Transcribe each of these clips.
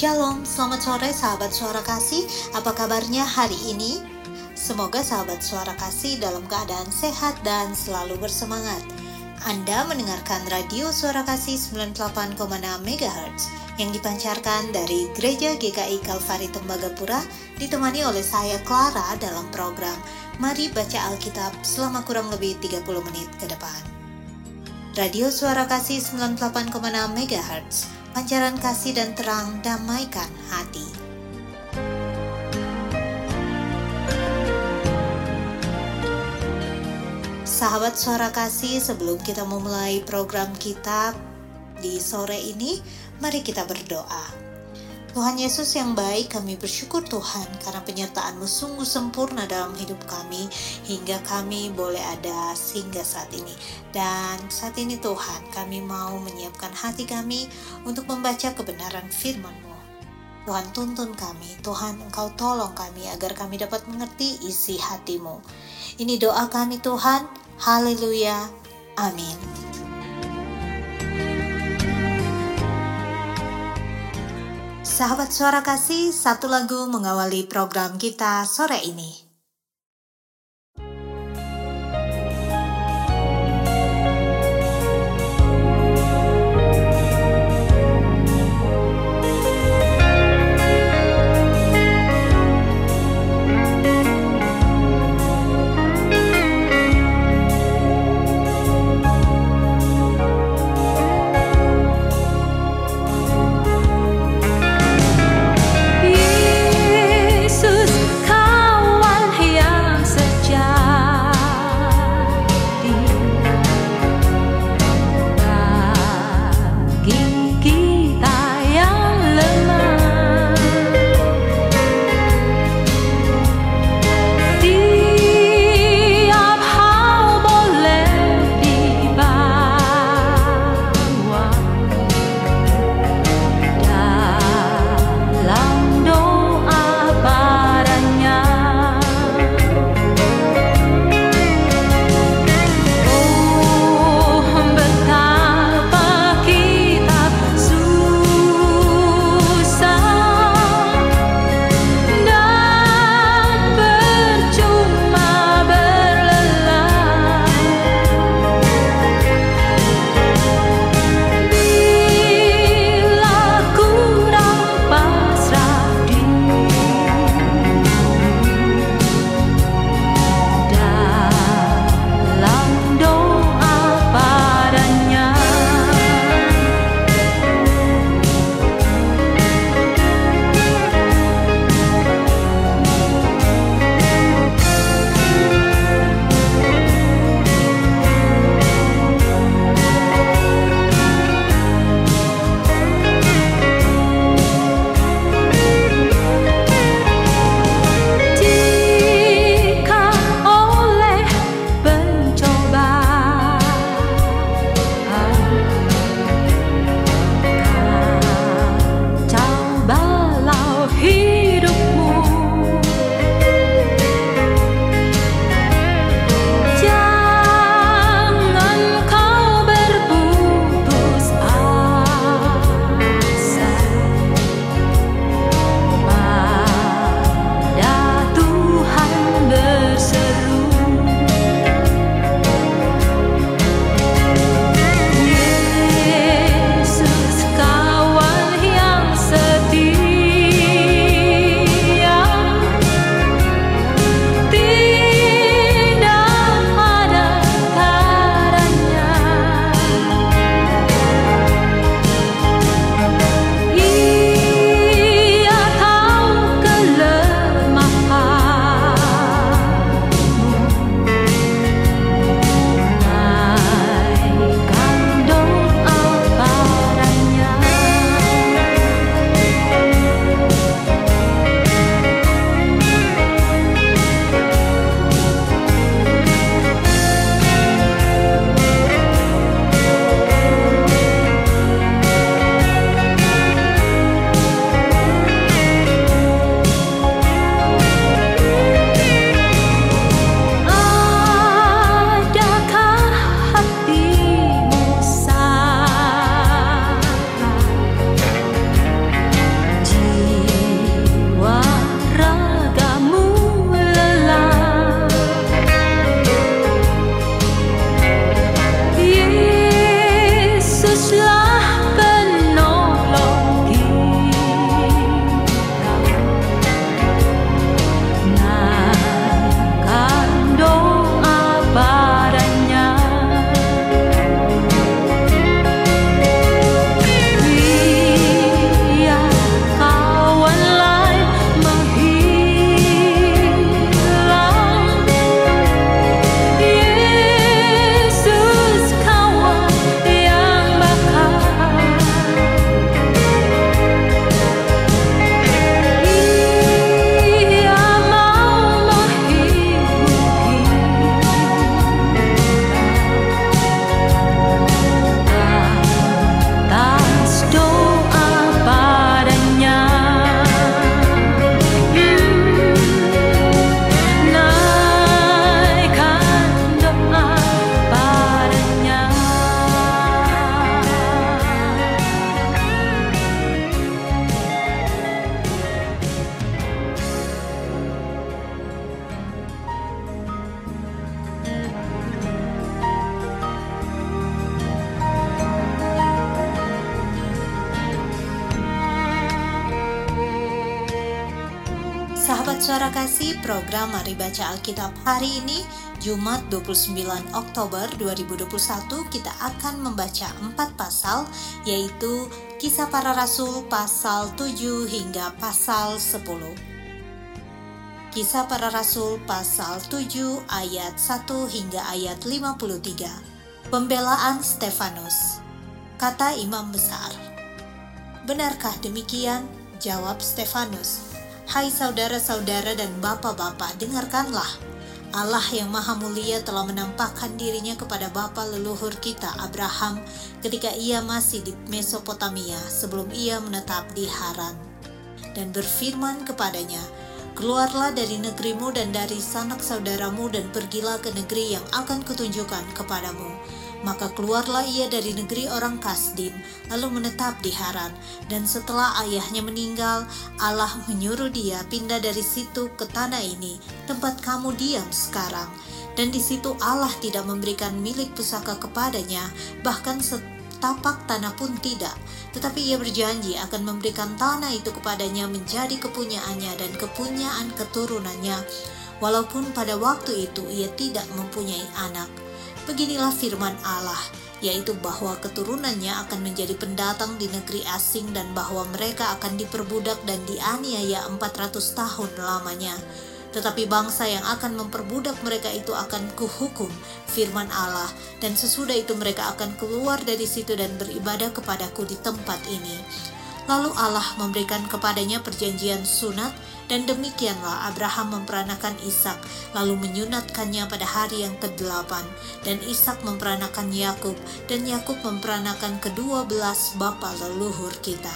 Shalom, selamat sore sahabat Suara Kasih. Apa kabarnya hari ini? Semoga sahabat Suara Kasih dalam keadaan sehat dan selalu bersemangat. Anda mendengarkan radio Suara Kasih 98,6 MHz yang dipancarkan dari Gereja GKI Kalvari Tembagapura, ditemani oleh saya Clara dalam program Mari Baca Alkitab selama kurang lebih 30 menit ke depan. Radio Suara Kasih 98,6 MHz, pancaran kasih dan terang, damaikan hati. Sahabat Suara Kasih, sebelum kita memulai program kita di sore ini, mari kita berdoa. Tuhan Yesus yang baik, kami bersyukur Tuhan karena penyertaan-Mu sungguh sempurna dalam hidup kami hingga kami boleh ada sehingga saat ini. Dan saat ini Tuhan, kami mau menyiapkan hati kami untuk membaca kebenaran firman-Mu. Tuhan tuntun kami, Tuhan Engkau tolong kami agar kami dapat mengerti isi hati-Mu. Ini doa kami Tuhan, haleluya, amin. Sahabat Suara Kasih, satu lagu mengawali program kita sore ini. Yesus, kawan Sahabat Suara Kasih, program Mari Baca Alkitab hari ini, Jumat 29 Oktober 2021, kita akan membaca 4 pasal, yaitu Kisah Para Rasul pasal 7 hingga pasal 10. Kisah Para Rasul pasal 7 ayat 1 hingga ayat 53. Pembelaan Stefanus. Kata Imam Besar. Benarkah demikian? Jawab Stefanus. Hai saudara-saudara dan bapak-bapak, dengarkanlah. Allah yang Maha Mulia telah menampakkan dirinya kepada bapa leluhur kita Abraham ketika ia masih di Mesopotamia sebelum ia menetap di Haran. Dan berfirman kepadanya, keluarlah dari negerimu dan dari sanak saudaramu dan pergilah ke negeri yang akan kutunjukkan kepadamu. Maka keluarlah ia dari negeri orang Kasdim, lalu menetap di Haran. Dan setelah ayahnya meninggal, Allah menyuruh dia pindah dari situ ke tanah ini, tempat kamu diam sekarang. Dan di situ Allah tidak memberikan milik pusaka kepadanya, bahkan setapak tanah pun tidak. Tetapi ia berjanji akan memberikan tanah itu kepadanya menjadi kepunyaannya dan kepunyaan keturunannya, walaupun pada waktu itu ia tidak mempunyai anak. Beginilah firman Allah, yaitu bahwa keturunannya akan menjadi pendatang di negeri asing dan bahwa mereka akan diperbudak dan dianiaya 400 tahun lamanya. Tetapi bangsa yang akan memperbudak mereka itu akan kuhukum, firman Allah, dan sesudah itu mereka akan keluar dari situ dan beribadah kepadaku di tempat ini. Lalu Allah memberikan kepadanya perjanjian sunat, dan demikianlah Abraham memperanakan Isak, lalu menyunatkannya pada hari yang ke-8. Dan Isak memperanakan Yakub, dan Yakub memperanakan ke-12 bapa leluhur kita.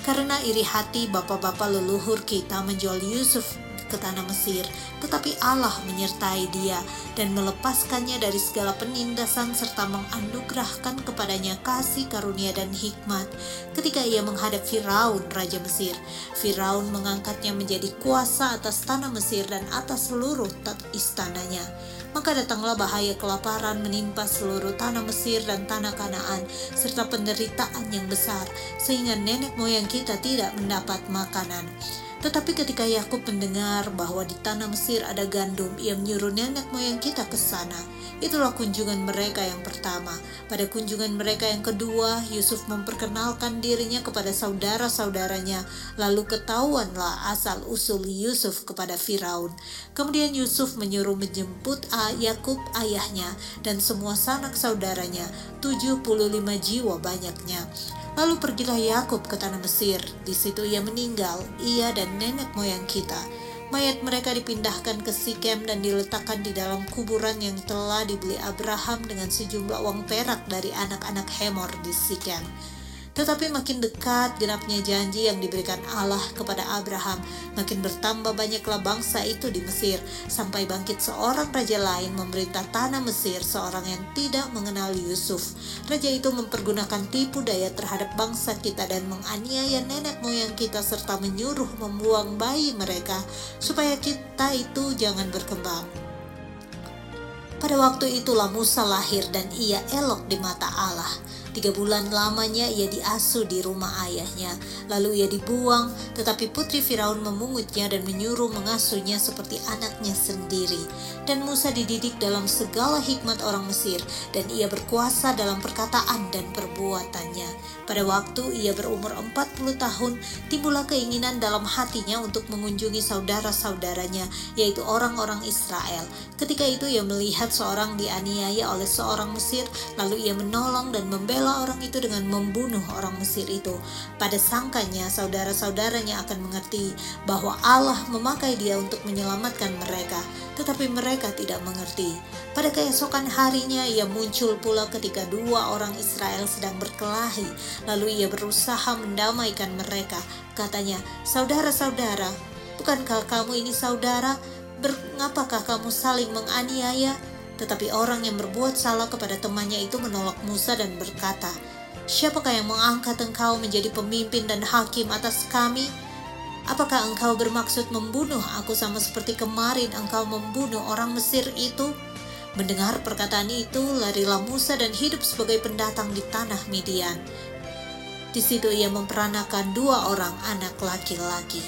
Karena iri hati bapa-bapa leluhur kita menjual Yusuf ke tanah Mesir, tetapi Allah menyertai dia dan melepaskannya dari segala penindasan serta menganugerahkan kepadanya kasih karunia dan hikmat ketika ia menghadap Firaun, Raja Mesir. Firaun mengangkatnya menjadi kuasa atas tanah Mesir dan atas seluruh istananya. Maka datanglah bahaya kelaparan menimpa seluruh tanah Mesir dan tanah Kanaan, serta penderitaan yang besar, sehingga nenek moyang kita tidak mendapat makanan. Tetapi ketika Yakub mendengar bahwa di tanah Mesir ada gandum, ia menyuruh nenek moyang kita ke sana. Itulah kunjungan mereka yang pertama. Pada kunjungan mereka yang kedua, Yusuf memperkenalkan dirinya kepada saudara-saudaranya, lalu ketahuanlah asal-usul Yusuf kepada Firaun. Kemudian Yusuf menyuruh menjemput Yakub ayahnya dan semua sanak saudaranya, 75 jiwa banyaknya. Lalu pergilah Yakub ke tanah Mesir. Di situ ia meninggal, ia dan nenek moyang kita. Mayat mereka dipindahkan ke Sikem dan diletakkan di dalam kuburan yang telah dibeli Abraham dengan sejumlah uang perak dari anak-anak Hemor di Sikem. Tetapi makin dekat genapnya janji yang diberikan Allah kepada Abraham, makin bertambah banyaklah bangsa itu di Mesir, sampai bangkit seorang raja lain memerintah tanah Mesir, seorang yang tidak mengenal Yusuf. Raja itu mempergunakan tipu daya terhadap bangsa kita dan menganiaya nenek moyang kita serta menyuruh membuang bayi mereka, supaya kita itu jangan berkembang. Pada waktu itulah Musa lahir dan ia elok di mata Allah. 3 bulan lamanya ia diasuh di rumah ayahnya, lalu ia dibuang, tetapi putri Firaun memungutnya dan menyuruh mengasuhnya seperti anaknya sendiri. Dan Musa dididik dalam segala hikmat orang Mesir, dan ia berkuasa dalam perkataan dan perbuatannya. Pada waktu ia berumur 40 tahun, timbullah keinginan dalam hatinya untuk mengunjungi saudara-saudaranya, yaitu orang-orang Israel. Ketika itu ia melihat seorang dianiaya oleh seorang Mesir, lalu ia menolong dan membela orang itu dengan membunuh orang Mesir itu. Pada sangkanya saudara-saudaranya akan mengerti bahwa Allah memakai dia untuk menyelamatkan mereka, tetapi mereka tidak mengerti. Pada keesokan harinya ia muncul pula ketika 2 orang Israel sedang berkelahi, lalu ia berusaha mendamaikan mereka. Katanya, saudara-saudara, bukankah kamu ini saudara? Mengapakah kamu saling menganiaya? Tetapi orang yang berbuat salah kepada temannya itu menolak Musa dan berkata, siapakah yang mengangkat engkau menjadi pemimpin dan hakim atas kami? Apakah engkau bermaksud membunuh aku sama seperti kemarin engkau membunuh orang Mesir itu? Mendengar perkataan itu, larilah Musa dan hidup sebagai pendatang di tanah Midian. Di situ ia memperanakan 2 orang anak laki-laki.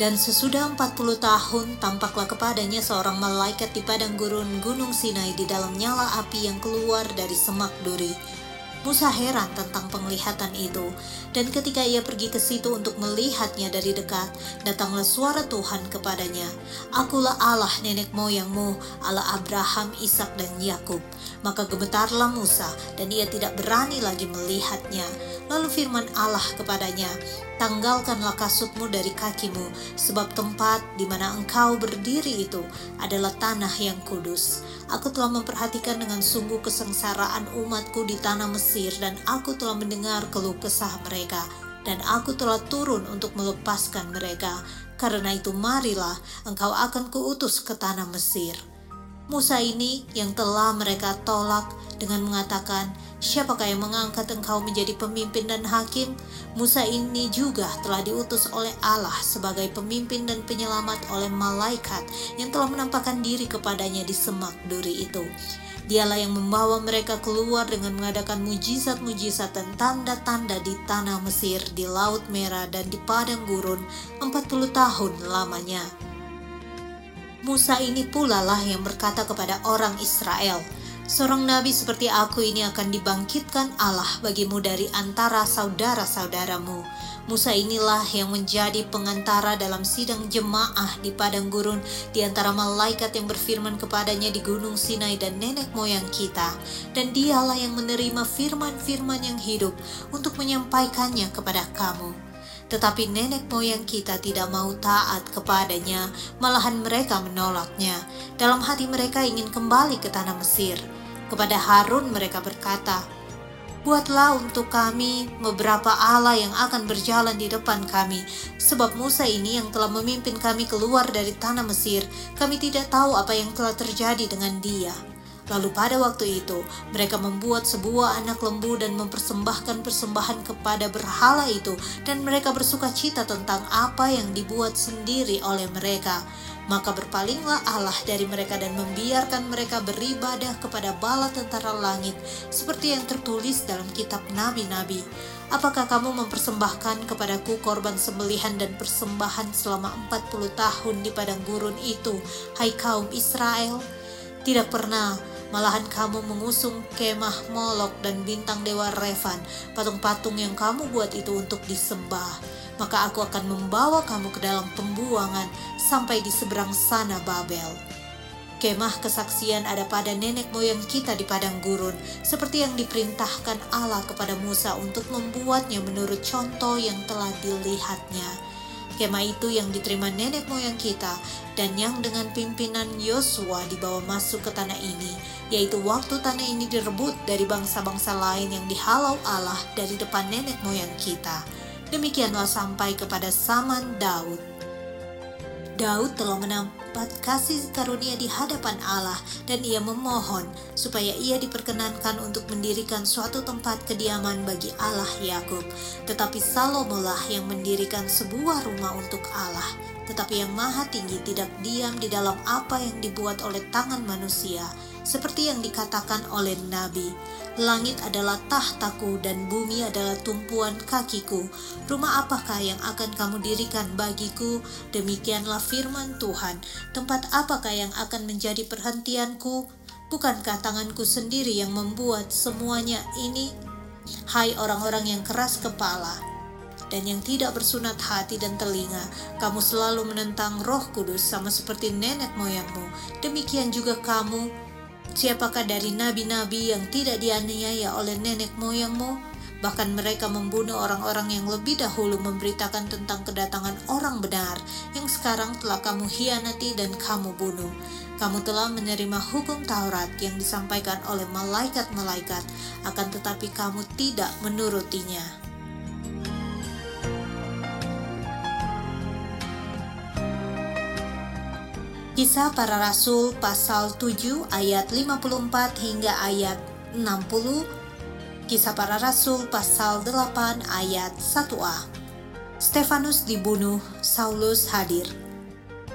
Dan sesudah 40 tahun tampaklah kepadanya seorang malaikat di padang gurun gunung Sinai di dalam nyala api yang keluar dari semak duri. Musa heran tentang penglihatan itu, dan ketika ia pergi ke situ untuk melihatnya dari dekat, datanglah suara Tuhan kepadanya, "Akulah Allah nenek moyangmu, Allah Abraham, Isak, dan Yakub." Maka gemetarlah Musa, dan ia tidak berani lagi melihatnya. Lalu firman Allah kepadanya, "Tanggalkanlah kasutmu dari kakimu, sebab tempat di mana engkau berdiri itu adalah tanah yang kudus. Aku telah memperhatikan dengan sungguh kesengsaraan umatku di tanah Mesir, dan aku telah mendengar keluh kesah mereka, dan aku telah turun untuk melepaskan mereka. Karena itu marilah, engkau akan kuutus ke tanah Mesir." Musa ini yang telah mereka tolak dengan mengatakan, "Siapakah yang mengangkat engkau menjadi pemimpin dan hakim?" Musa ini juga telah diutus oleh Allah sebagai pemimpin dan penyelamat oleh malaikat yang telah menampakkan diri kepadanya di semak duri itu. Dialah yang membawa mereka keluar dengan mengadakan mujizat-mujizat dan tanda-tanda di tanah Mesir, di Laut Merah, dan di padang gurun 40 tahun lamanya. Musa ini pula lah yang berkata kepada orang Israel, "Seorang nabi seperti aku ini akan dibangkitkan Allah bagimu dari antara saudara-saudaramu." Musa inilah yang menjadi pengantara dalam sidang jemaah di padang gurun di antara malaikat yang berfirman kepadanya di gunung Sinai dan nenek moyang kita. Dan dialah yang menerima firman-firman yang hidup untuk menyampaikannya kepada kamu. Tetapi nenek moyang kita tidak mau taat kepadanya, malahan mereka menolaknya. Dalam hati mereka ingin kembali ke tanah Mesir. Kepada Harun mereka berkata, "Buatlah untuk kami beberapa Allah yang akan berjalan di depan kami, sebab Musa ini yang telah memimpin kami keluar dari tanah Mesir, kami tidak tahu apa yang telah terjadi dengan dia." Lalu pada waktu itu, mereka membuat sebuah anak lembu dan mempersembahkan persembahan kepada berhala itu, dan mereka bersuka cita tentang apa yang dibuat sendiri oleh mereka. Maka berpalinglah Allah dari mereka dan membiarkan mereka beribadah kepada bala tentara langit, seperti yang tertulis dalam kitab nabi-nabi. "Apakah kamu mempersembahkan kepadaku korban sembelihan dan persembahan selama 40 tahun di padang gurun itu, hai kaum Israel? Tidak pernah. Malahan kamu mengusung kemah Molok dan bintang dewa Revan, patung-patung yang kamu buat itu untuk disembah. Maka aku akan membawa kamu ke dalam pembuangan sampai di seberang sana Babel." Kemah kesaksian ada pada nenek moyang kita di padang gurun, seperti yang diperintahkan Allah kepada Musa untuk membuatnya menurut contoh yang telah dilihatnya. Kemah itu yang diterima nenek moyang kita dan yang dengan pimpinan Yosua dibawa masuk ke tanah ini, yaitu waktu tanah ini direbut dari bangsa-bangsa lain yang dihalau Allah dari depan nenek moyang kita. Demikianlah sampai kepada zaman Daud. Daud telah mendapat kasih karunia di hadapan Allah, dan ia memohon supaya ia diperkenankan untuk mendirikan suatu tempat kediaman bagi Allah Yakub. Tetapi Salomolah yang mendirikan sebuah rumah untuk Allah, tetapi yang Maha Tinggi tidak diam di dalam apa yang dibuat oleh tangan manusia, seperti yang dikatakan oleh Nabi. "Langit adalah tahtaku dan bumi adalah tumpuan kakiku. Rumah apakah yang akan kamu dirikan bagiku? Demikianlah firman Tuhan. Tempat apakah yang akan menjadi perhentianku? Bukankah tanganku sendiri yang membuat semuanya ini? Hai orang-orang yang keras kepala dan yang tidak bersunat hati dan telinga, kamu selalu menentang Roh Kudus sama seperti nenek moyangmu. Demikian juga kamu. Siapakah dari nabi-nabi yang tidak dianiaya oleh nenek moyangmu? Bahkan mereka membunuh orang-orang yang lebih dahulu memberitakan tentang kedatangan orang benar, yang sekarang telah kamu hianati dan kamu bunuh. Kamu telah menerima hukum Taurat yang disampaikan oleh malaikat-malaikat, akan tetapi kamu tidak menurutinya." Kisah Para Rasul pasal 7 ayat 54 hingga ayat 60. Kisah Para Rasul pasal 8 ayat 1a. Stefanus dibunuh, Saulus hadir.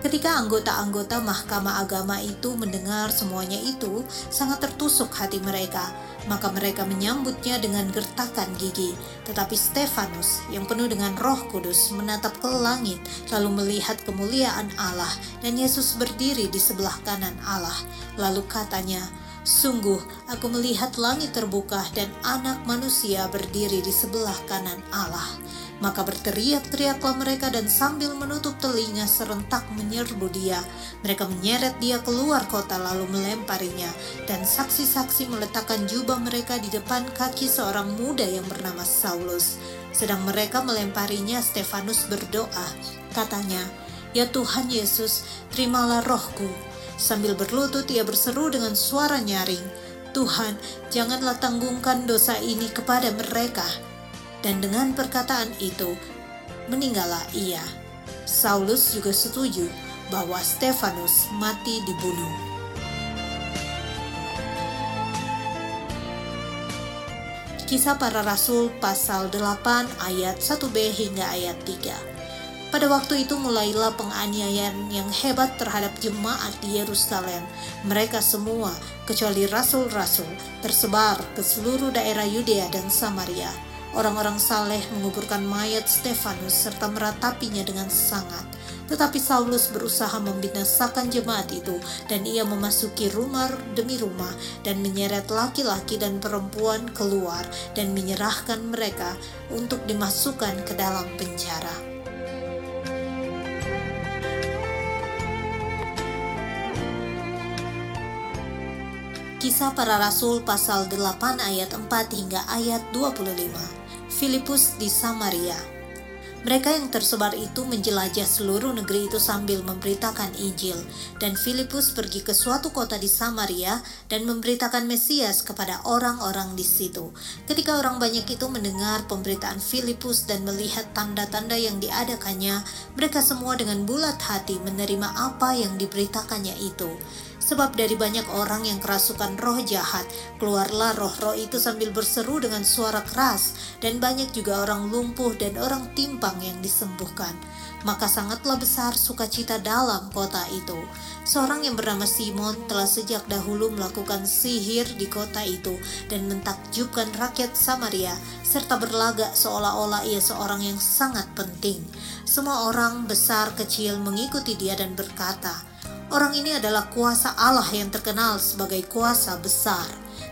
Ketika anggota-anggota mahkamah agama itu mendengar semuanya itu, sangat tertusuk hati mereka. Maka mereka menyambutnya dengan gertakan gigi. Tetapi Stefanus, yang penuh dengan Roh Kudus, menatap ke langit, lalu melihat kemuliaan Allah, dan Yesus berdiri di sebelah kanan Allah. Lalu katanya, "Sungguh, aku melihat langit terbuka dan Anak Manusia berdiri di sebelah kanan Allah." Maka berteriak-teriaklah mereka dan sambil menutup telinga serentak menyerbu dia. Mereka menyeret dia keluar kota lalu melemparinya. Dan saksi-saksi meletakkan jubah mereka di depan kaki seorang muda yang bernama Saulus. Sedang mereka melemparinya, Stefanus berdoa. Katanya, "Ya Tuhan Yesus, terimalah rohku." Sambil berlutut ia berseru dengan suara nyaring, "Tuhan, janganlah tanggungkan dosa ini kepada mereka." Dan dengan perkataan itu, meninggallah ia. Saulus juga setuju bahwa Stefanus mati dibunuh. Kisah Para Rasul pasal 8 ayat 1b hingga ayat 3. Pada waktu itu mulailah penganiayaan yang hebat terhadap jemaat di Yerusalem. Mereka semua, kecuali rasul-rasul, tersebar ke seluruh daerah Yudea dan Samaria. Orang-orang saleh menguburkan mayat Stefanus serta meratapinya dengan sangat. Tetapi Saulus berusaha membinasakan jemaat itu, dan ia memasuki rumah demi rumah dan menyeret laki-laki dan perempuan keluar dan menyerahkan mereka untuk dimasukkan ke dalam penjara. Kisah Para Rasul pasal 8 ayat 4 hingga ayat 25. Filipus di Samaria. Mereka yang tersebar itu menjelajah seluruh negeri itu sambil memberitakan Injil. Dan Filipus pergi ke suatu kota di Samaria dan memberitakan Mesias kepada orang-orang di situ. Ketika orang banyak itu mendengar pemberitaan Filipus dan melihat tanda-tanda yang diadakannya, mereka semua dengan bulat hati menerima apa yang diberitakannya itu. Sebab dari banyak orang yang kerasukan roh jahat, keluarlah roh-roh itu sambil berseru dengan suara keras, dan banyak juga orang lumpuh dan orang timpang yang disembuhkan. Maka sangatlah besar sukacita dalam kota itu. Seorang yang bernama Simon telah sejak dahulu melakukan sihir di kota itu dan mentakjubkan rakyat Samaria, serta berlagak seolah-olah ia seorang yang sangat penting. Semua orang besar kecil mengikuti dia dan berkata, "Orang ini adalah kuasa Allah yang terkenal sebagai kuasa besar."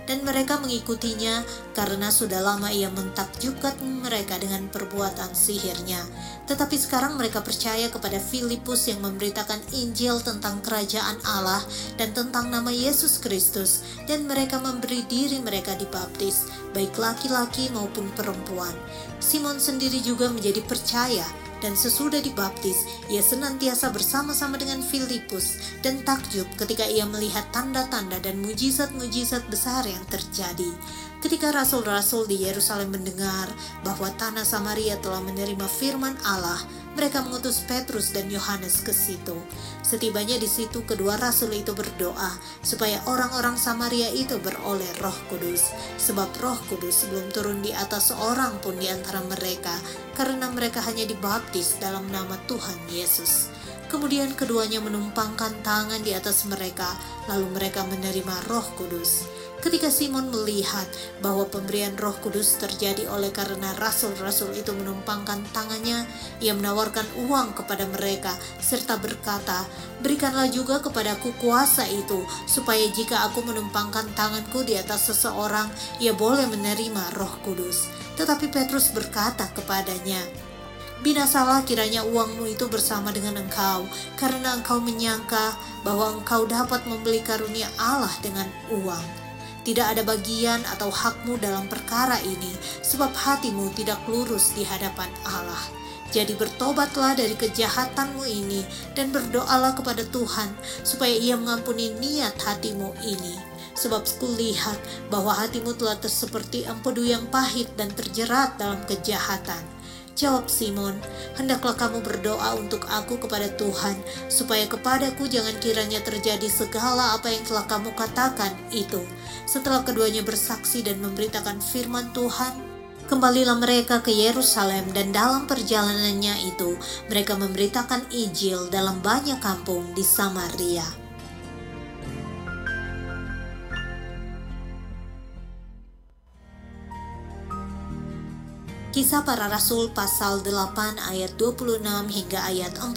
Dan mereka mengikutinya karena sudah lama ia mentakjubkan mereka dengan perbuatan sihirnya. Tetapi sekarang mereka percaya kepada Filipus yang memberitakan Injil tentang kerajaan Allah dan tentang nama Yesus Kristus. Dan mereka memberi diri mereka dibaptis, baik laki-laki maupun perempuan. Simon sendiri juga menjadi percaya. Dan sesudah dibaptis, ia senantiasa bersama-sama dengan Filipus dan takjub ketika ia melihat tanda-tanda dan mujizat-mujizat besar yang terjadi. Ketika rasul-rasul di Yerusalem mendengar bahwa tanah Samaria telah menerima firman Allah, mereka mengutus Petrus dan Yohanes ke situ. Setibanya di situ, kedua rasul itu berdoa supaya orang-orang Samaria itu beroleh Roh Kudus, sebab Roh Kudus belum turun di atas seorang pun di antara mereka, karena mereka hanya dibaptis dalam nama Tuhan Yesus. Kemudian keduanya menumpangkan tangan di atas mereka, lalu mereka menerima Roh Kudus. Ketika Simon melihat bahwa pemberian Roh Kudus terjadi oleh karena rasul-rasul itu menumpangkan tangannya, ia menawarkan uang kepada mereka serta berkata, "Berikanlah juga kepadaku kuasa itu, supaya jika aku menumpangkan tanganku di atas seseorang, ia boleh menerima Roh Kudus." Tetapi Petrus berkata kepadanya, "Binasalah kiranya uangmu itu bersama dengan engkau, karena engkau menyangka bahwa engkau dapat membeli karunia Allah dengan uang. Tidak ada bagian atau hakmu dalam perkara ini, sebab hatimu tidak lurus di hadapan Allah. Jadi bertobatlah dari kejahatanmu ini, dan berdoalah kepada Tuhan, supaya ia mengampuni niat hatimu ini. Sebab kulihat bahwa hatimu telah seperti empedu yang pahit dan terjerat dalam kejahatan." Jawab Simon, "Hendaklah kamu berdoa untuk aku kepada Tuhan, supaya kepadaku jangan kiranya terjadi segala apa yang telah kamu katakan itu." Setelah keduanya bersaksi dan memberitakan firman Tuhan, Kembalilah mereka ke Yerusalem, dan dalam perjalanannya itu mereka memberitakan Injil dalam banyak kampung di Samaria. Kisah Para Rasul pasal 8 ayat 26 hingga ayat 40.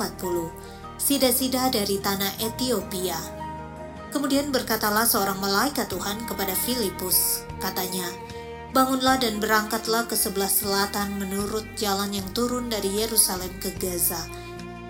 Sida-sida dari tanah Etiopia. Kemudian berkatalah seorang malaikat Tuhan kepada Filipus, katanya, "Bangunlah dan berangkatlah ke sebelah selatan menurut jalan yang turun dari Yerusalem ke Gaza.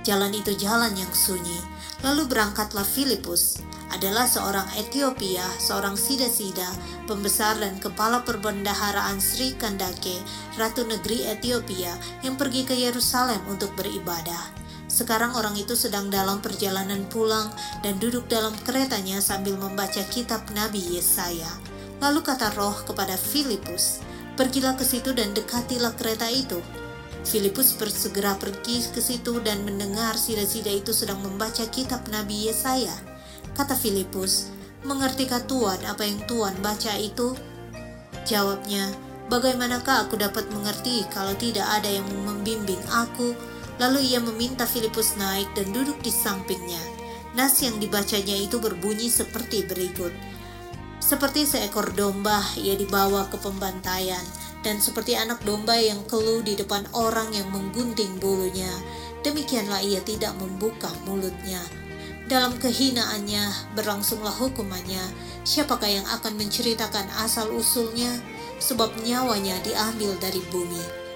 Jalan itu jalan yang sunyi." Lalu berangkatlah Filipus. Adalah seorang Etiopia, seorang sida-sida, pembesar dan kepala perbendaharaan Sri Kandake, ratu negeri Etiopia, yang pergi ke Yerusalem untuk beribadah. Sekarang orang itu sedang dalam perjalanan pulang dan duduk dalam keretanya sambil membaca kitab Nabi Yesaya. Lalu kata roh kepada Filipus, "Pergilah ke situ dan dekatilah kereta itu." Filipus bersegera pergi ke situ dan mendengar sida-sida itu sedang membaca kitab Nabi Yesaya. Kata Filipus, "Mengertikah Tuan apa yang Tuan baca itu?" Jawabnya, "Bagaimanakah aku dapat mengerti kalau tidak ada yang membimbing aku?" Lalu ia meminta Filipus naik dan duduk di sampingnya. Nas yang dibacanya itu berbunyi seperti berikut. Seperti seekor domba ia dibawa ke pembantaian, dan seperti anak domba yang keluh di depan orang yang menggunting bulunya, demikianlah ia tidak membuka mulutnya. Dalam kehinaannya berlangsunglah hukumannya. Siapakah yang akan menceritakan asal-usulnya? Sebab nyawanya diambil dari bumi.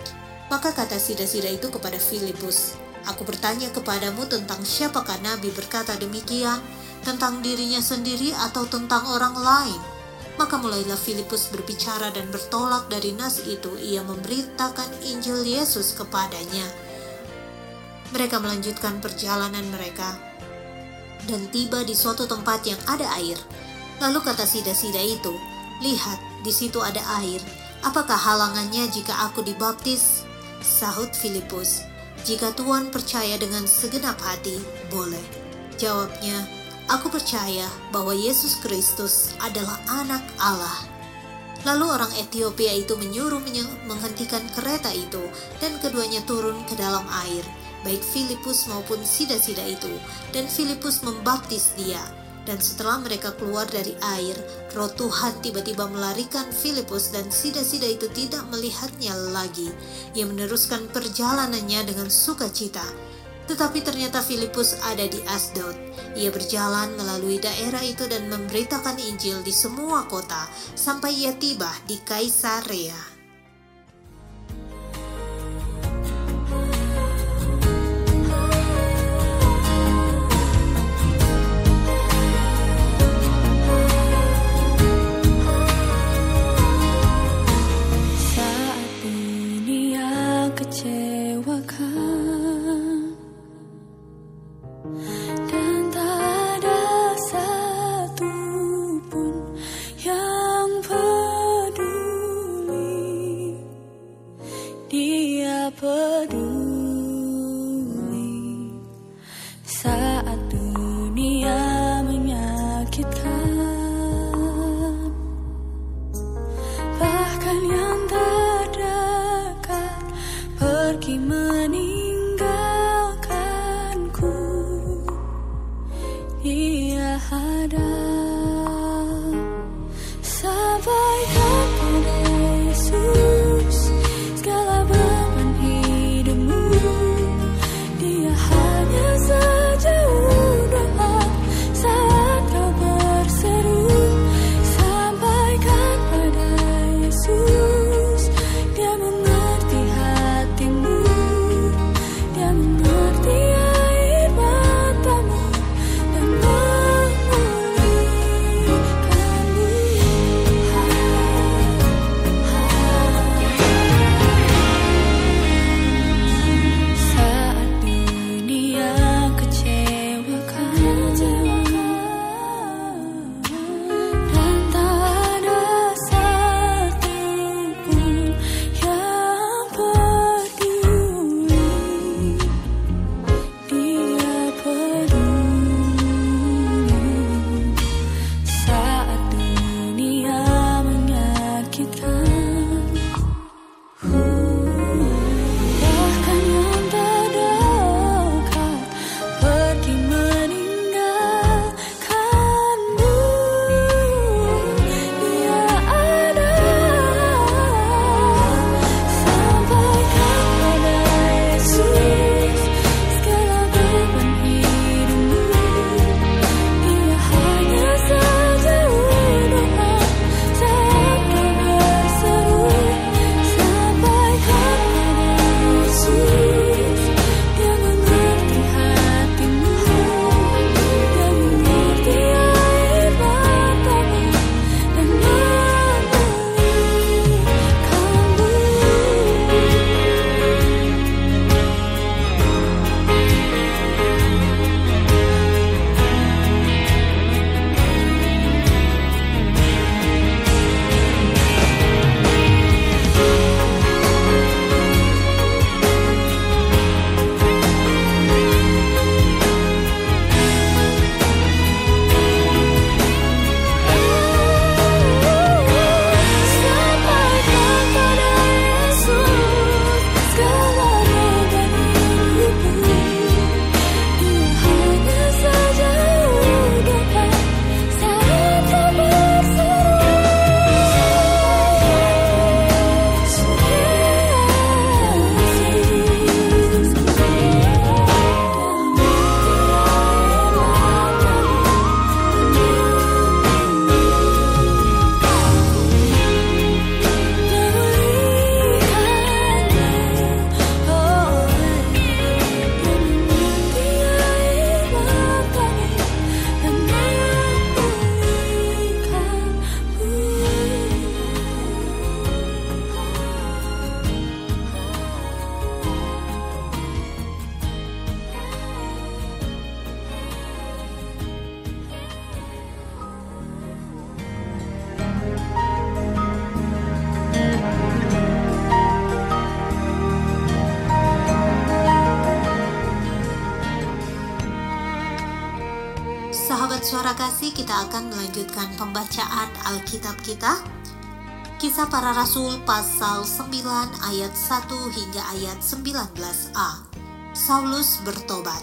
Maka kata sida-sida itu kepada Filipus, "Aku bertanya kepadamu tentang siapakah Nabi berkata demikian, tentang dirinya sendiri atau tentang orang lain?" Maka mulailah Filipus berbicara dan bertolak dari nas itu, ia memberitakan Injil Yesus kepadanya. Mereka melanjutkan perjalanan mereka dan tiba di suatu tempat yang ada air. Lalu kata sida-sida itu, "Lihat, di situ ada air. Apakah halangannya jika aku dibaptis?" Sahut Filipus, "Jika Tuhan percaya dengan segenap hati, boleh." Jawabnya, "Aku percaya bahwa Yesus Kristus adalah anak Allah." Lalu orang Etiopia itu menyuruh menghentikan kereta itu, dan keduanya turun ke dalam air, baik Filipus maupun sida-sida itu, dan Filipus membaptis dia. Dan setelah mereka keluar dari air, roh Tuhan tiba-tiba melarikan Filipus, dan sida-sida itu tidak melihatnya lagi. Ia meneruskan perjalanannya dengan sukacita. Tetapi ternyata Filipus ada di Asdod. Ia berjalan melalui daerah itu dan memberitakan Injil di semua kota, sampai ia tiba di Kaisarea. Sahabat Suara Kasih, kita akan melanjutkan pembacaan Alkitab kita. Kisah Para Rasul pasal 9 ayat 1 hingga ayat 19a. Saulus bertobat.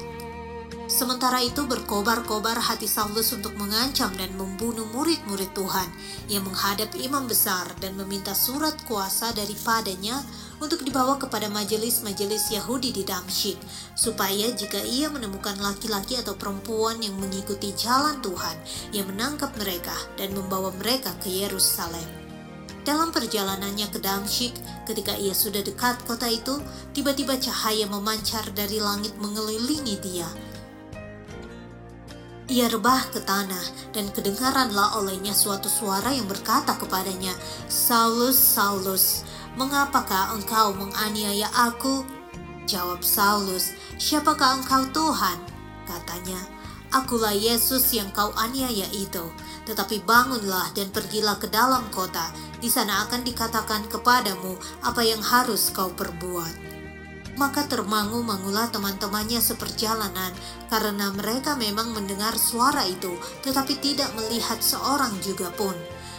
Sementara itu berkobar-kobar hati Saulus untuk mengancam dan membunuh murid-murid Tuhan. Ia menghadap imam besar dan meminta surat kuasa daripadanya untuk dibawa kepada majelis-majelis Yahudi di Damsyik, supaya jika ia menemukan laki-laki atau perempuan yang mengikuti jalan Tuhan, ia menangkap mereka dan membawa mereka ke Yerusalem. Dalam perjalanannya ke Damsyik, ketika ia sudah dekat kota itu, tiba-tiba cahaya memancar dari langit mengelilingi dia. Ia rebah ke tanah, dan kedengaranlah olehnya suatu suara yang berkata kepadanya, "Saulus, Saulus, mengapakah engkau menganiaya aku?" Jawab Saulus, "Siapakah engkau, Tuhan?" Katanya, "Akulah Yesus yang kau aniaya itu. Tetapi bangunlah dan pergilah ke dalam kota. Di sana akan dikatakan kepadamu apa yang harus kau perbuat." Maka termangu-mangulah teman-temannya seperjalanan, karena mereka memang mendengar suara itu, tetapi tidak melihat seorang juga pun.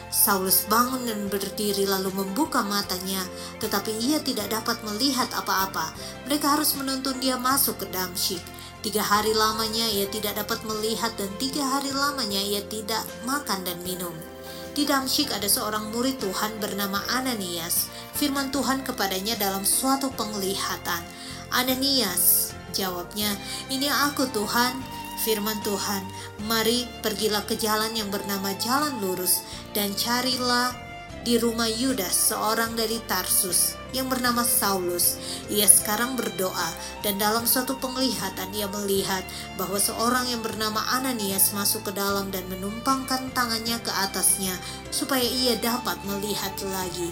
Saulus bangun dan berdiri lalu membuka matanya, tetapi ia tidak dapat melihat apa-apa. Mereka harus menuntun dia masuk ke Damsyik. 3 hari lamanya ia tidak dapat melihat dan 3 hari lamanya ia tidak makan dan minum. Di Damsyik ada seorang murid Tuhan bernama Ananias. Firman Tuhan kepadanya dalam suatu penglihatan. "Ananias," jawabnya, "Ini aku, Tuhan." Firman Tuhan, "Mari pergilah ke jalan yang bernama Jalan Lurus dan carilah di rumah Yudas seorang dari Tarsus yang bernama Saulus. Ia sekarang berdoa dan dalam suatu penglihatan ia melihat bahwa seorang yang bernama Ananias masuk ke dalam dan menumpangkan tangannya ke atasnya supaya ia dapat melihat lagi."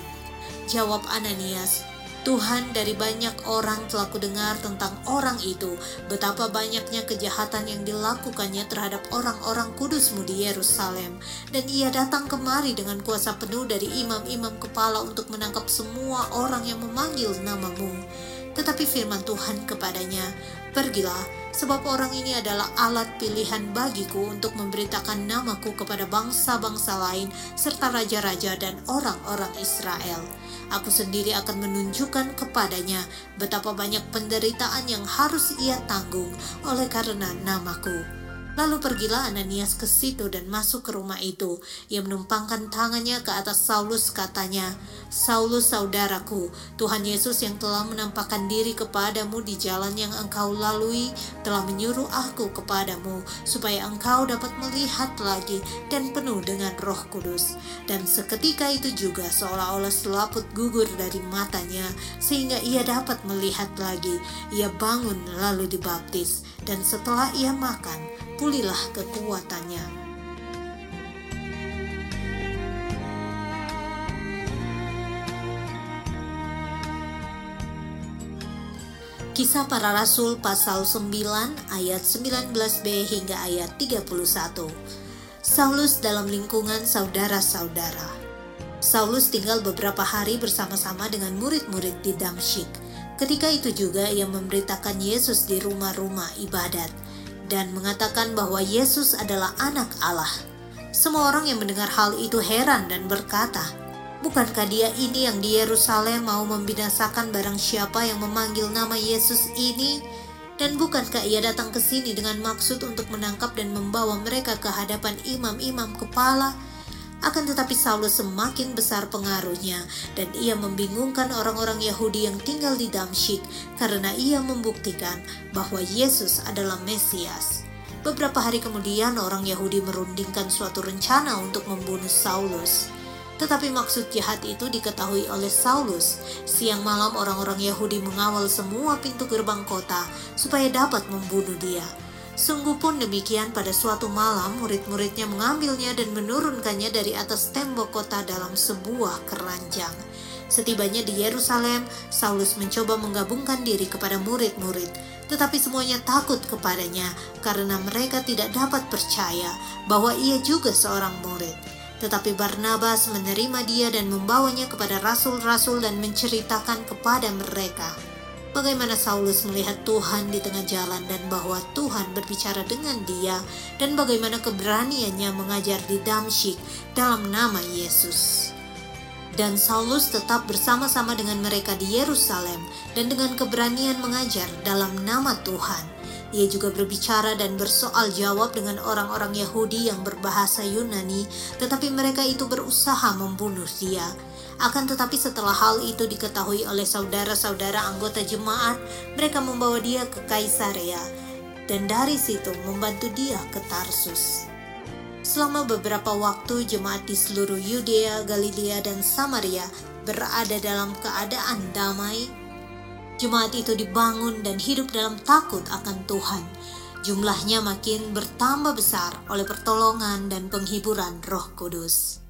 Jawab Ananias, "Tuhan, dari banyak orang telah kudengar tentang orang itu, betapa banyaknya kejahatan yang dilakukannya terhadap orang-orang kudusmu di Yerusalem. Dan ia datang kemari dengan kuasa penuh dari imam-imam kepala untuk menangkap semua orang yang memanggil namamu. Tetapi firman Tuhan kepadanya, 'Pergilah, sebab orang ini adalah alat pilihan bagiku untuk memberitakan namaku kepada bangsa-bangsa lain serta raja-raja dan orang-orang Israel. Aku sendiri akan menunjukkan kepadanya betapa banyak penderitaan yang harus ia tanggung oleh karena namaku.' Lalu pergilah Ananias ke situ dan masuk ke rumah itu. Ia menumpangkan tangannya ke atas Saulus, katanya, 'Saulus, saudaraku, Tuhan Yesus yang telah menampakkan diri kepadamu di jalan yang engkau lalui telah menyuruh aku kepadamu supaya engkau dapat melihat lagi dan penuh dengan Roh Kudus.' Dan seketika itu juga seolah-olah selaput gugur dari matanya sehingga ia dapat melihat lagi. Ia bangun lalu dibaptis, dan setelah ia makan, pulihlah kekuatannya. Kisah Para Rasul pasal 9 ayat 19b hingga ayat 31. Saulus dalam lingkungan saudara-saudara. Saulus tinggal beberapa hari bersama-sama dengan murid-murid di Damsyik. Ketika itu juga ia memberitakan Yesus di rumah-rumah ibadat dan mengatakan bahwa Yesus adalah anak Allah. Semua orang yang mendengar hal itu heran dan berkata, "Bukankah dia ini yang di Yerusalem mau membinasakan barang siapa yang memanggil nama Yesus ini? Dan bukankah ia datang ke sini dengan maksud untuk menangkap dan membawa mereka ke hadapan imam-imam kepala?" Akan tetapi Saulus semakin besar pengaruhnya dan ia membingungkan orang-orang Yahudi yang tinggal di Damsyik karena ia membuktikan bahwa Yesus adalah Mesias. Beberapa hari kemudian orang Yahudi merundingkan suatu rencana untuk membunuh Saulus. Tetapi maksud jahat itu diketahui oleh Saulus. Siang malam orang-orang Yahudi mengawal semua pintu gerbang kota supaya dapat membunuh dia. Sungguh pun demikian, pada suatu malam murid-muridnya mengambilnya dan menurunkannya dari atas tembok kota dalam sebuah keranjang. Setibanya di Yerusalem, Saulus mencoba menggabungkan diri kepada murid-murid, tetapi semuanya takut kepadanya karena mereka tidak dapat percaya bahwa ia juga seorang murid. Tetapi Barnabas menerima dia dan membawanya kepada rasul-rasul dan menceritakan kepada mereka. bagaimana Saulus melihat Tuhan di tengah jalan dan bahwa Tuhan berbicara dengan dia, dan bagaimana keberaniannya mengajar di Damsyik dalam nama Yesus. Dan Saulus tetap bersama-sama dengan mereka di Yerusalem dan dengan keberanian mengajar dalam nama Tuhan. Ia juga berbicara dan bersoal jawab dengan orang-orang Yahudi yang berbahasa Yunani, tetapi mereka itu berusaha membunuh dia. Akan tetapi setelah hal itu diketahui oleh saudara-saudara anggota jemaat, mereka membawa dia ke Kaisarea dan dari situ membantu dia ke Tarsus. Selama beberapa waktu, jemaat di seluruh Yudea, Galilea, dan Samaria berada dalam keadaan damai. Jemaat itu dibangun dan hidup dalam takut akan Tuhan. Jumlahnya makin bertambah besar oleh pertolongan dan penghiburan Roh Kudus.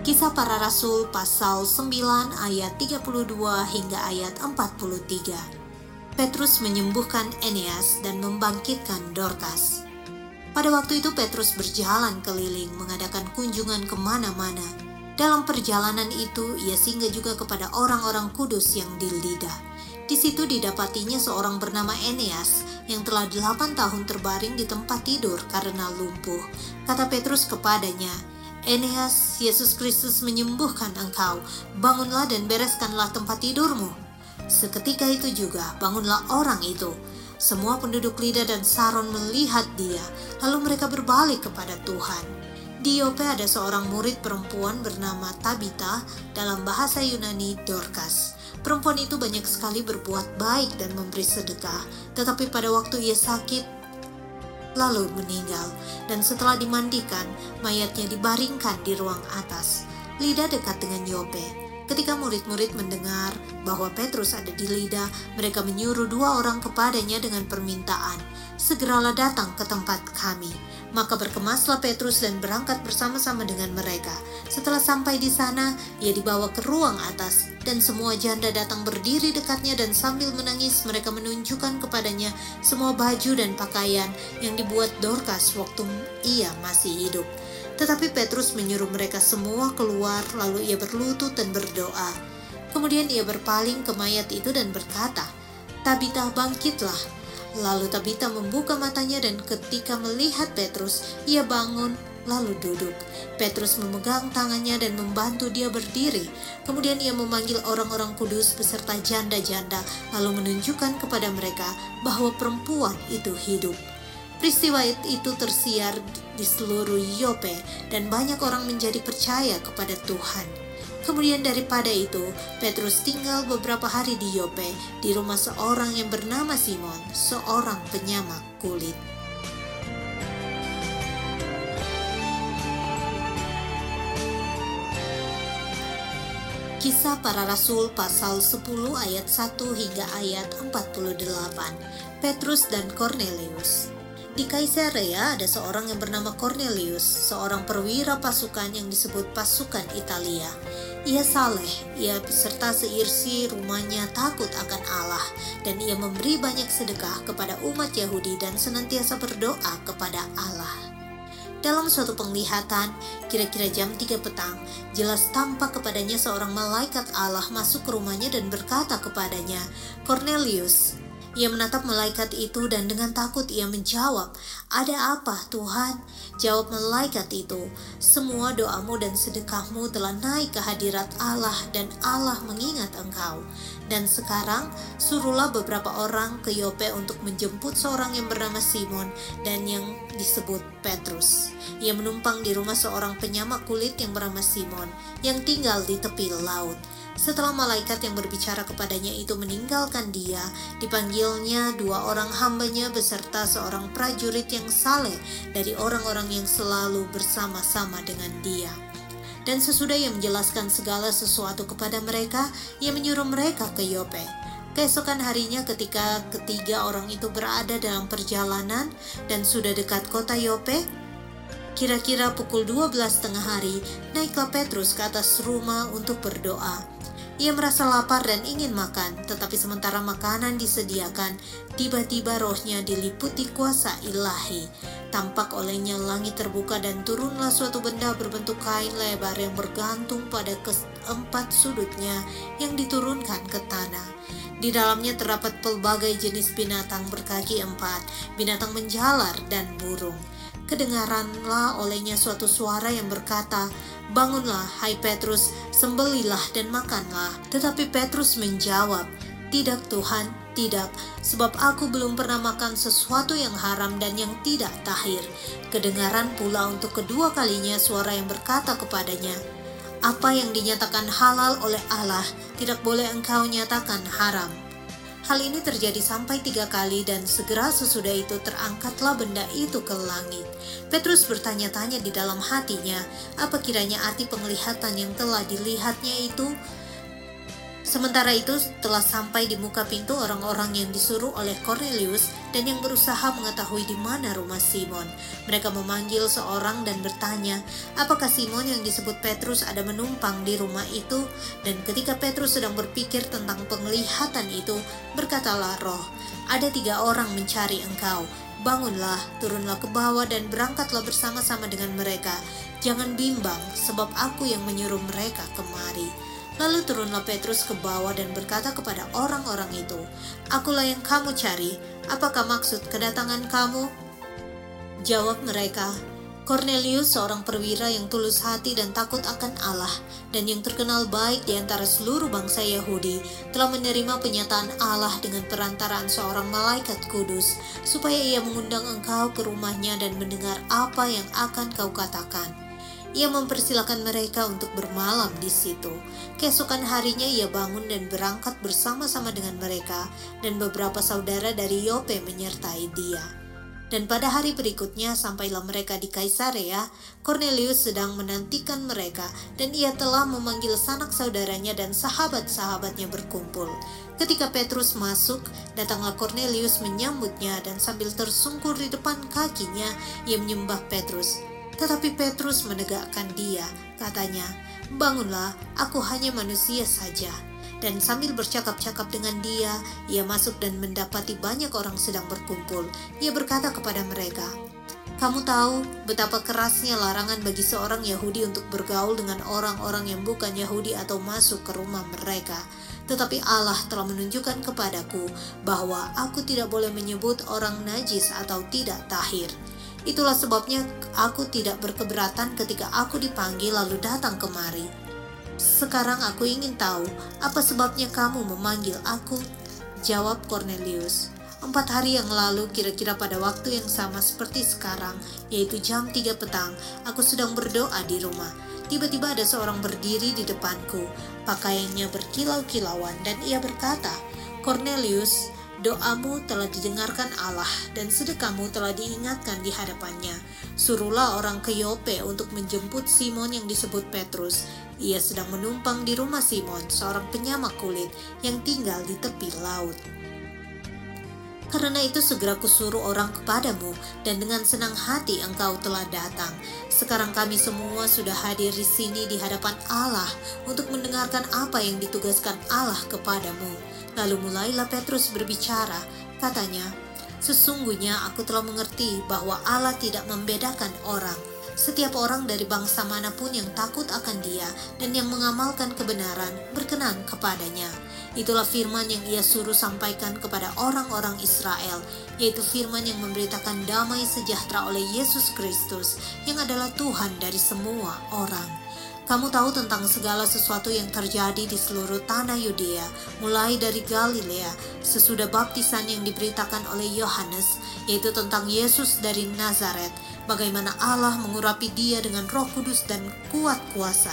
Kisah Para Rasul pasal 9 ayat 32 hingga ayat 43. Petrus menyembuhkan Eneas dan membangkitkan Dorcas. Pada waktu itu Petrus berjalan keliling mengadakan kunjungan kemana-mana. Dalam perjalanan itu ia singgah juga kepada orang-orang kudus yang di Lida. Di situ didapatinya seorang bernama Eneas yang telah 8 tahun terbaring di tempat tidur karena lumpuh. Kata Petrus kepadanya, "Eneas, Yesus Kristus menyembuhkan engkau. Bangunlah dan bereskanlah tempat tidurmu." Seketika itu juga bangunlah orang itu. Semua penduduk Lida dan Saron melihat dia, lalu mereka berbalik kepada Tuhan. Di Yope ada seorang murid perempuan bernama Tabita, dalam bahasa Yunani Dorcas. Perempuan itu banyak sekali berbuat baik dan memberi sedekah, tetapi pada waktu ia sakit lalu meninggal, dan setelah dimandikan, mayatnya dibaringkan di ruang atas. Lida dekat dengan Yope. Ketika murid-murid mendengar bahwa Petrus ada di Lida, mereka menyuruh 2 orang kepadanya dengan permintaan, "Segeralah datang ke tempat kami." Maka berkemaslah Petrus dan berangkat bersama-sama dengan mereka. Setelah sampai di sana, ia dibawa ke ruang atas, dan semua janda datang berdiri dekatnya dan sambil menangis mereka menunjukkan kepadanya semua baju dan pakaian yang dibuat Dorcas waktu ia masih hidup. Tetapi Petrus menyuruh mereka semua keluar, lalu ia berlutut dan berdoa. Kemudian ia berpaling ke mayat itu dan berkata, "Tabita, bangkitlah." Lalu Tabita membuka matanya dan ketika melihat Petrus, ia bangun lalu duduk. Petrus memegang tangannya dan membantu dia berdiri. Kemudian ia memanggil orang-orang kudus beserta janda-janda, lalu menunjukkan kepada mereka bahwa perempuan itu hidup. Peristiwa itu tersiar di seluruh Yope dan banyak orang menjadi percaya kepada Tuhan. Kemudian daripada itu, Petrus tinggal beberapa hari di Yope di rumah seorang yang bernama Simon, seorang penyamak kulit. Kisah Para Rasul pasal 10 ayat 1 hingga ayat 48. Petrus dan Kornelius. Di Kaisarea ada seorang yang bernama Kornelius, seorang perwira pasukan yang disebut pasukan Italia. Ia saleh, ia beserta seirsi rumahnya takut akan Allah, dan ia memberi banyak sedekah kepada umat Yahudi dan senantiasa berdoa kepada Allah. Dalam suatu penglihatan, kira-kira jam 3 petang, jelas tampak kepadanya seorang malaikat Allah masuk ke rumahnya dan berkata kepadanya, "Kornelius." Ia menatap malaikat itu dan dengan takut ia menjawab, "Ada apa, Tuhan?" Jawab malaikat itu, "Semua doamu dan sedekahmu telah naik ke hadirat Allah dan Allah mengingat engkau. Dan sekarang suruhlah beberapa orang ke Yope untuk menjemput seorang yang bernama Simon dan yang disebut Petrus. Ia menumpang di rumah seorang penyamak kulit yang bernama Simon yang tinggal di tepi laut." Setelah malaikat yang berbicara kepadanya itu meninggalkan dia, dipanggilnya 2 orang hambanya beserta seorang prajurit yang saleh dari orang-orang yang selalu bersama-sama dengan dia. Dan sesudah ia menjelaskan segala sesuatu kepada mereka, ia menyuruh mereka ke Yope. Keesokan harinya ketika 3 orang itu berada dalam perjalanan dan sudah dekat kota Yope, kira-kira pukul 12 tengah hari, naiklah Petrus ke atas rumah untuk berdoa. Ia merasa lapar dan ingin makan, tetapi sementara makanan disediakan, tiba-tiba rohnya diliputi kuasa ilahi. Tampak olehnya langit terbuka dan turunlah suatu benda berbentuk kain lebar yang bergantung pada keempat sudutnya yang diturunkan ke tanah. Di dalamnya terdapat pelbagai jenis binatang berkaki empat, binatang menjalar dan burung. Kedengaranlah olehnya suatu suara yang berkata, "Bangunlah, hai Petrus, sembelilah dan makanlah." Tetapi Petrus menjawab, "Tidak Tuhan, tidak, sebab aku belum pernah makan sesuatu yang haram dan yang tidak tahir." Kedengaran pula untuk kedua kalinya suara yang berkata kepadanya, "Apa yang dinyatakan halal oleh Allah, tidak boleh engkau nyatakan haram." Hal ini terjadi sampai 3 kali dan segera sesudah itu terangkatlah benda itu ke langit. Petrus bertanya-tanya di dalam hatinya, apa kiranya arti penglihatan yang telah dilihatnya itu? Sementara itu telah sampai di muka pintu orang-orang yang disuruh oleh Kornelius dan yang berusaha mengetahui di mana rumah Simon. Mereka memanggil seorang dan bertanya, apakah Simon yang disebut Petrus ada menumpang di rumah itu? Dan ketika Petrus sedang berpikir tentang penglihatan itu, berkatalah roh, ada 3 orang mencari engkau. Bangunlah, turunlah ke bawah dan berangkatlah bersama-sama dengan mereka. Jangan bimbang, sebab aku yang menyuruh mereka kemari. Lalu turunlah Petrus ke bawah dan berkata kepada orang-orang itu, "Akulah yang kamu cari, apakah maksud kedatangan kamu?" Jawab mereka, "Kornelius, seorang perwira yang tulus hati dan takut akan Allah, dan yang terkenal baik di antara seluruh bangsa Yahudi, telah menerima penyataan Allah dengan perantaraan seorang malaikat kudus, supaya ia mengundang engkau ke rumahnya dan mendengar apa yang akan kau katakan." Ia mempersilahkan mereka untuk bermalam di situ. Keesokan harinya ia bangun dan berangkat bersama-sama dengan mereka, dan beberapa saudara dari Yope menyertai dia. Dan pada hari berikutnya sampailah mereka di Kaisarea. Kornelius sedang menantikan mereka, dan ia telah memanggil sanak saudaranya dan sahabat-sahabatnya berkumpul. Ketika Petrus masuk, datanglah Kornelius menyambutnya, dan sambil tersungkur di depan kakinya, ia menyembah Petrus. Tetapi Petrus menegakkan dia, katanya, "Bangunlah, aku hanya manusia saja." Dan sambil bercakap-cakap dengan dia, ia masuk dan mendapati banyak orang sedang berkumpul. Ia berkata kepada mereka, "Kamu tahu betapa kerasnya larangan bagi seorang Yahudi untuk bergaul dengan orang-orang yang bukan Yahudi atau masuk ke rumah mereka. Tetapi Allah telah menunjukkan kepadaku bahwa aku tidak boleh menyebut orang najis atau tidak tahir. Itulah sebabnya aku tidak berkeberatan ketika aku dipanggil lalu datang kemari. Sekarang aku ingin tahu, apa sebabnya kamu memanggil aku?" Jawab Kornelius, "4 hari yang lalu, kira-kira pada waktu yang sama seperti sekarang, yaitu jam 3 petang, aku sedang berdoa di rumah. Tiba-tiba ada seorang berdiri di depanku, pakaiannya berkilau-kilauan, dan ia berkata, 'Kornelius, doamu telah didengarkan Allah dan sedekahmu telah diingatkan di hadapannya. Suruhlah orang ke Yope untuk menjemput Simon yang disebut Petrus. Ia sedang menumpang di rumah Simon, seorang penyamak kulit yang tinggal di tepi laut. Karena itu segera kusuruh orang kepadamu, dan dengan senang hati engkau telah datang. Sekarang kami semua sudah hadir di sini di hadapan Allah untuk mendengarkan apa yang ditugaskan Allah kepadamu.'" Lalu mulailah Petrus berbicara, katanya, "Sesungguhnya aku telah mengerti bahwa Allah tidak membedakan orang. Setiap orang dari bangsa manapun yang takut akan Dia dan yang mengamalkan kebenaran berkenan kepadanya. Itulah firman yang ia suruh sampaikan kepada orang-orang Israel, yaitu firman yang memberitakan damai sejahtera oleh Yesus Kristus, yang adalah Tuhan dari semua orang. Kamu tahu tentang segala sesuatu yang terjadi di seluruh tanah Yudea, mulai dari Galilea, sesudah baptisan yang diberitakan oleh Yohanes, yaitu tentang Yesus dari Nazaret, bagaimana Allah mengurapi dia dengan Roh Kudus dan kuat kuasa.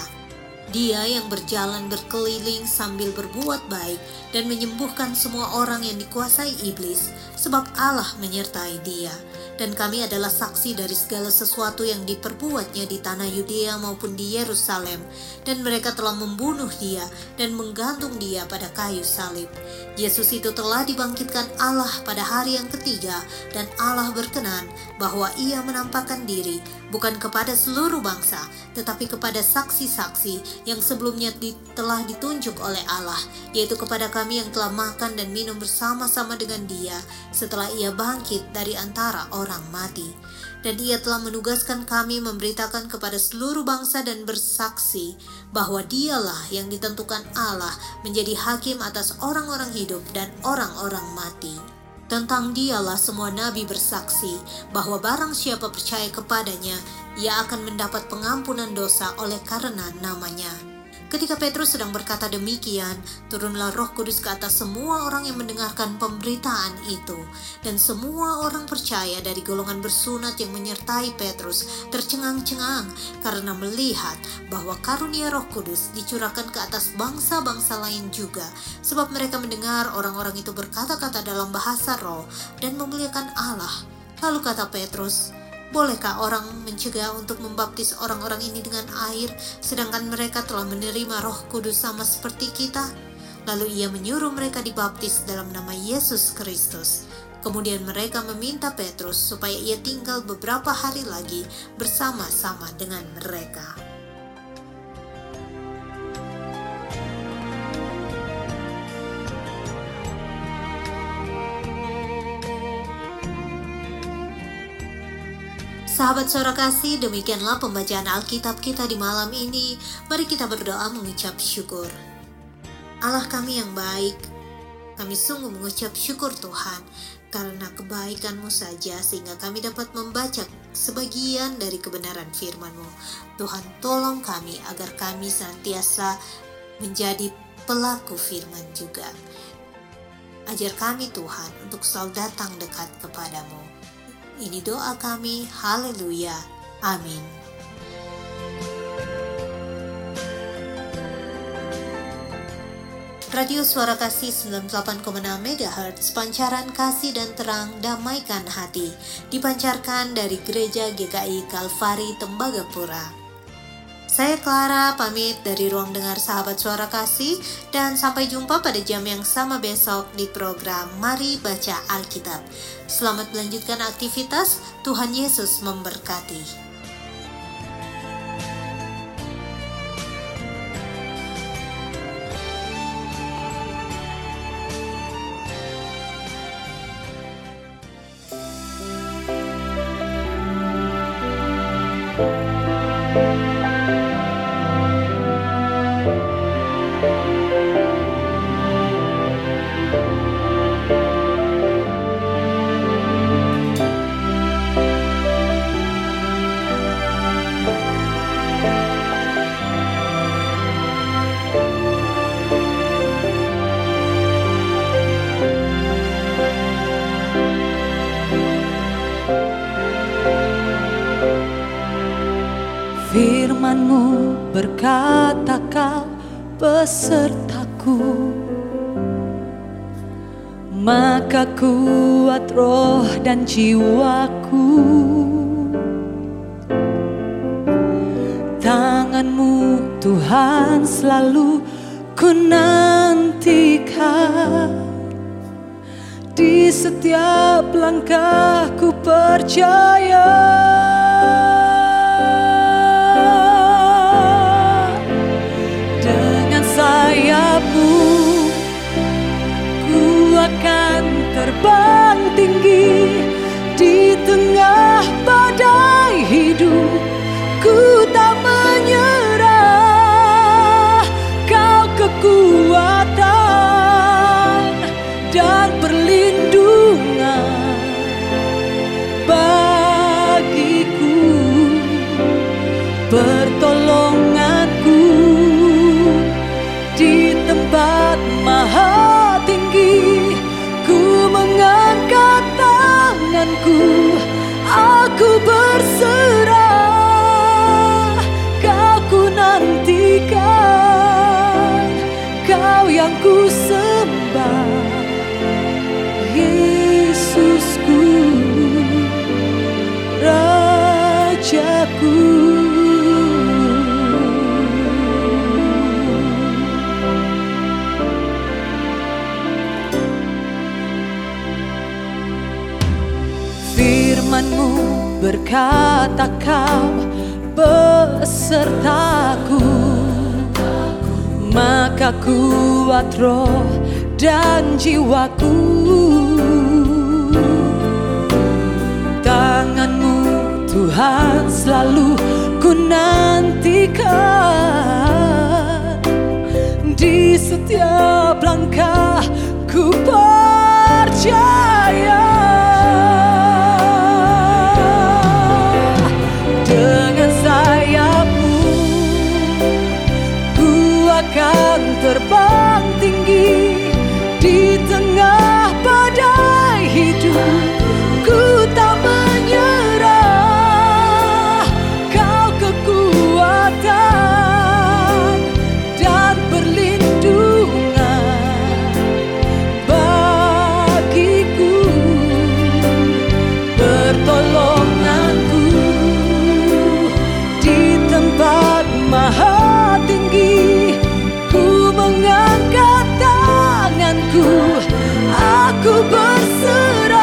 Dia yang berjalan berkeliling sambil berbuat baik dan menyembuhkan semua orang yang dikuasai iblis, sebab Allah menyertai dia. Dan kami adalah saksi dari segala sesuatu yang diperbuatnya di tanah Yudea maupun di Yerusalem. Dan mereka telah membunuh dia dan menggantung dia pada kayu salib. Yesus itu telah dibangkitkan Allah pada hari yang ketiga, dan Allah berkenan bahwa ia menampakkan diri, bukan kepada seluruh bangsa, tetapi kepada saksi-saksi yang sebelumnya telah ditunjuk oleh Allah, yaitu kepada kami yang telah makan dan minum bersama-sama dengan Dia setelah Ia bangkit dari antara orang mati. Dan Ia telah menugaskan kami memberitakan kepada seluruh bangsa dan bersaksi bahwa Dialah yang ditentukan Allah menjadi hakim atas orang-orang hidup dan orang-orang mati. Tentang Dialah semua nabi bersaksi bahwa barang siapa percaya kepadanya, ia akan mendapat pengampunan dosa oleh karena namanya. Ketika Petrus sedang berkata demikian, turunlah Roh Kudus ke atas semua orang yang mendengarkan pemberitaan itu. Dan semua orang percaya dari golongan bersunat yang menyertai Petrus tercengang-cengang karena melihat bahwa karunia Roh Kudus dicurahkan ke atas bangsa-bangsa lain juga, sebab mereka mendengar orang-orang itu berkata-kata dalam bahasa roh dan memuliakan Allah. Lalu kata Petrus, "Bolehkah orang mencegah untuk membaptis orang-orang ini dengan air, sedangkan mereka telah menerima Roh Kudus sama seperti kita?" Lalu Ia menyuruh mereka dibaptis dalam nama Yesus Kristus. Kemudian mereka meminta Petrus supaya ia tinggal beberapa hari lagi bersama-sama dengan mereka. Sahabat Suara Kasih, demikianlah pembacaan Alkitab kita di malam ini. Mari kita berdoa mengucap syukur. Allah kami yang baik, kami sungguh mengucap syukur Tuhan karena kebaikan-Mu saja sehingga kami dapat membaca sebagian dari kebenaran firman-Mu. Tuhan tolong kami agar kami senantiasa menjadi pelaku firman juga. Ajar kami Tuhan untuk selalu datang dekat kepada-Mu. Ini doa kami, haleluya, amin. Radio Suara Kasih 98,6 MHz, pancaran kasih dan terang, damaikan hati. Dipancarkan dari Gereja GKI Kalvari Tembagapura. Saya Clara pamit dari ruang dengar Sahabat Suara Kasih dan sampai jumpa pada jam yang sama besok di program Mari Baca Alkitab. Selamat melanjutkan aktivitas, Tuhan Yesus memberkati. Firman-Mu berkata kau pesertaku, maka kuat roh dan jiwaku. Tangan-Mu Tuhan selalu ku nantikan, di setiap langkahku percaya. Sayap-Mu ku akan terbang tinggi di tengah badai hidup. Ku tak menyerah, Kau kekuatan dan perlindungan bagiku, pertolongan tempat maha tinggi. Ku mengangkat tanganku, aku berserah. Kau ku nantikan, Kau yang ku sembah, Yesusku, Rajaku. berkata kau besertaku, maka kuat roh dan jiwaku. Tanganmu Tuhan selalu ku nantikan, di setiap langkah ku percaya. Dengan sayapmu ku akan terbang tinggi di tengah badai hidup. Ku tak menyerah, kau kekuatan dan perlindungan bagiku, pertolonganku di tempat maha tinggi. Ku mengangkat tanganku, aku berserah.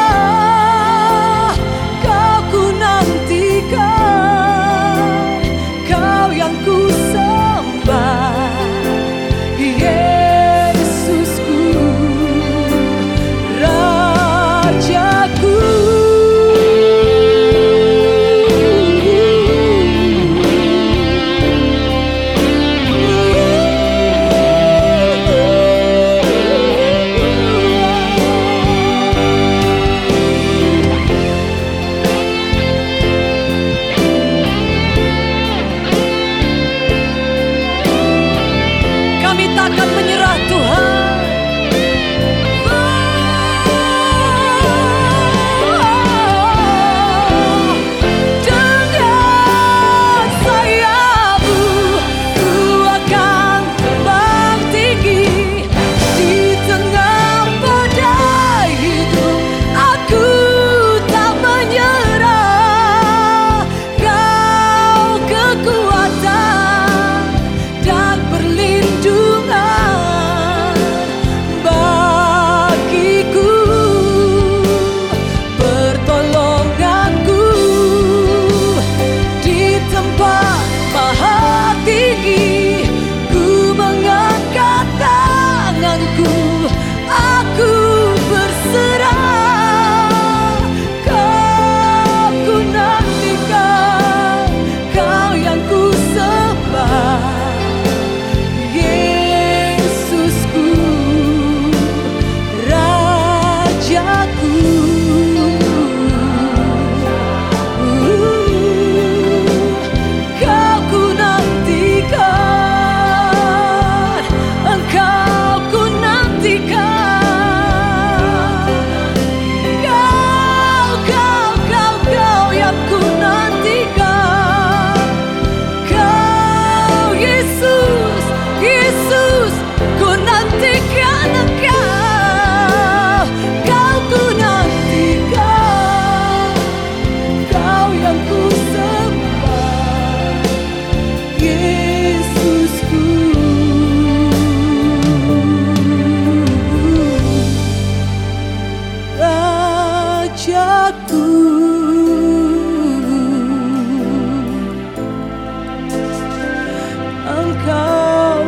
Engkau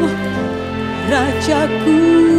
Rajaku.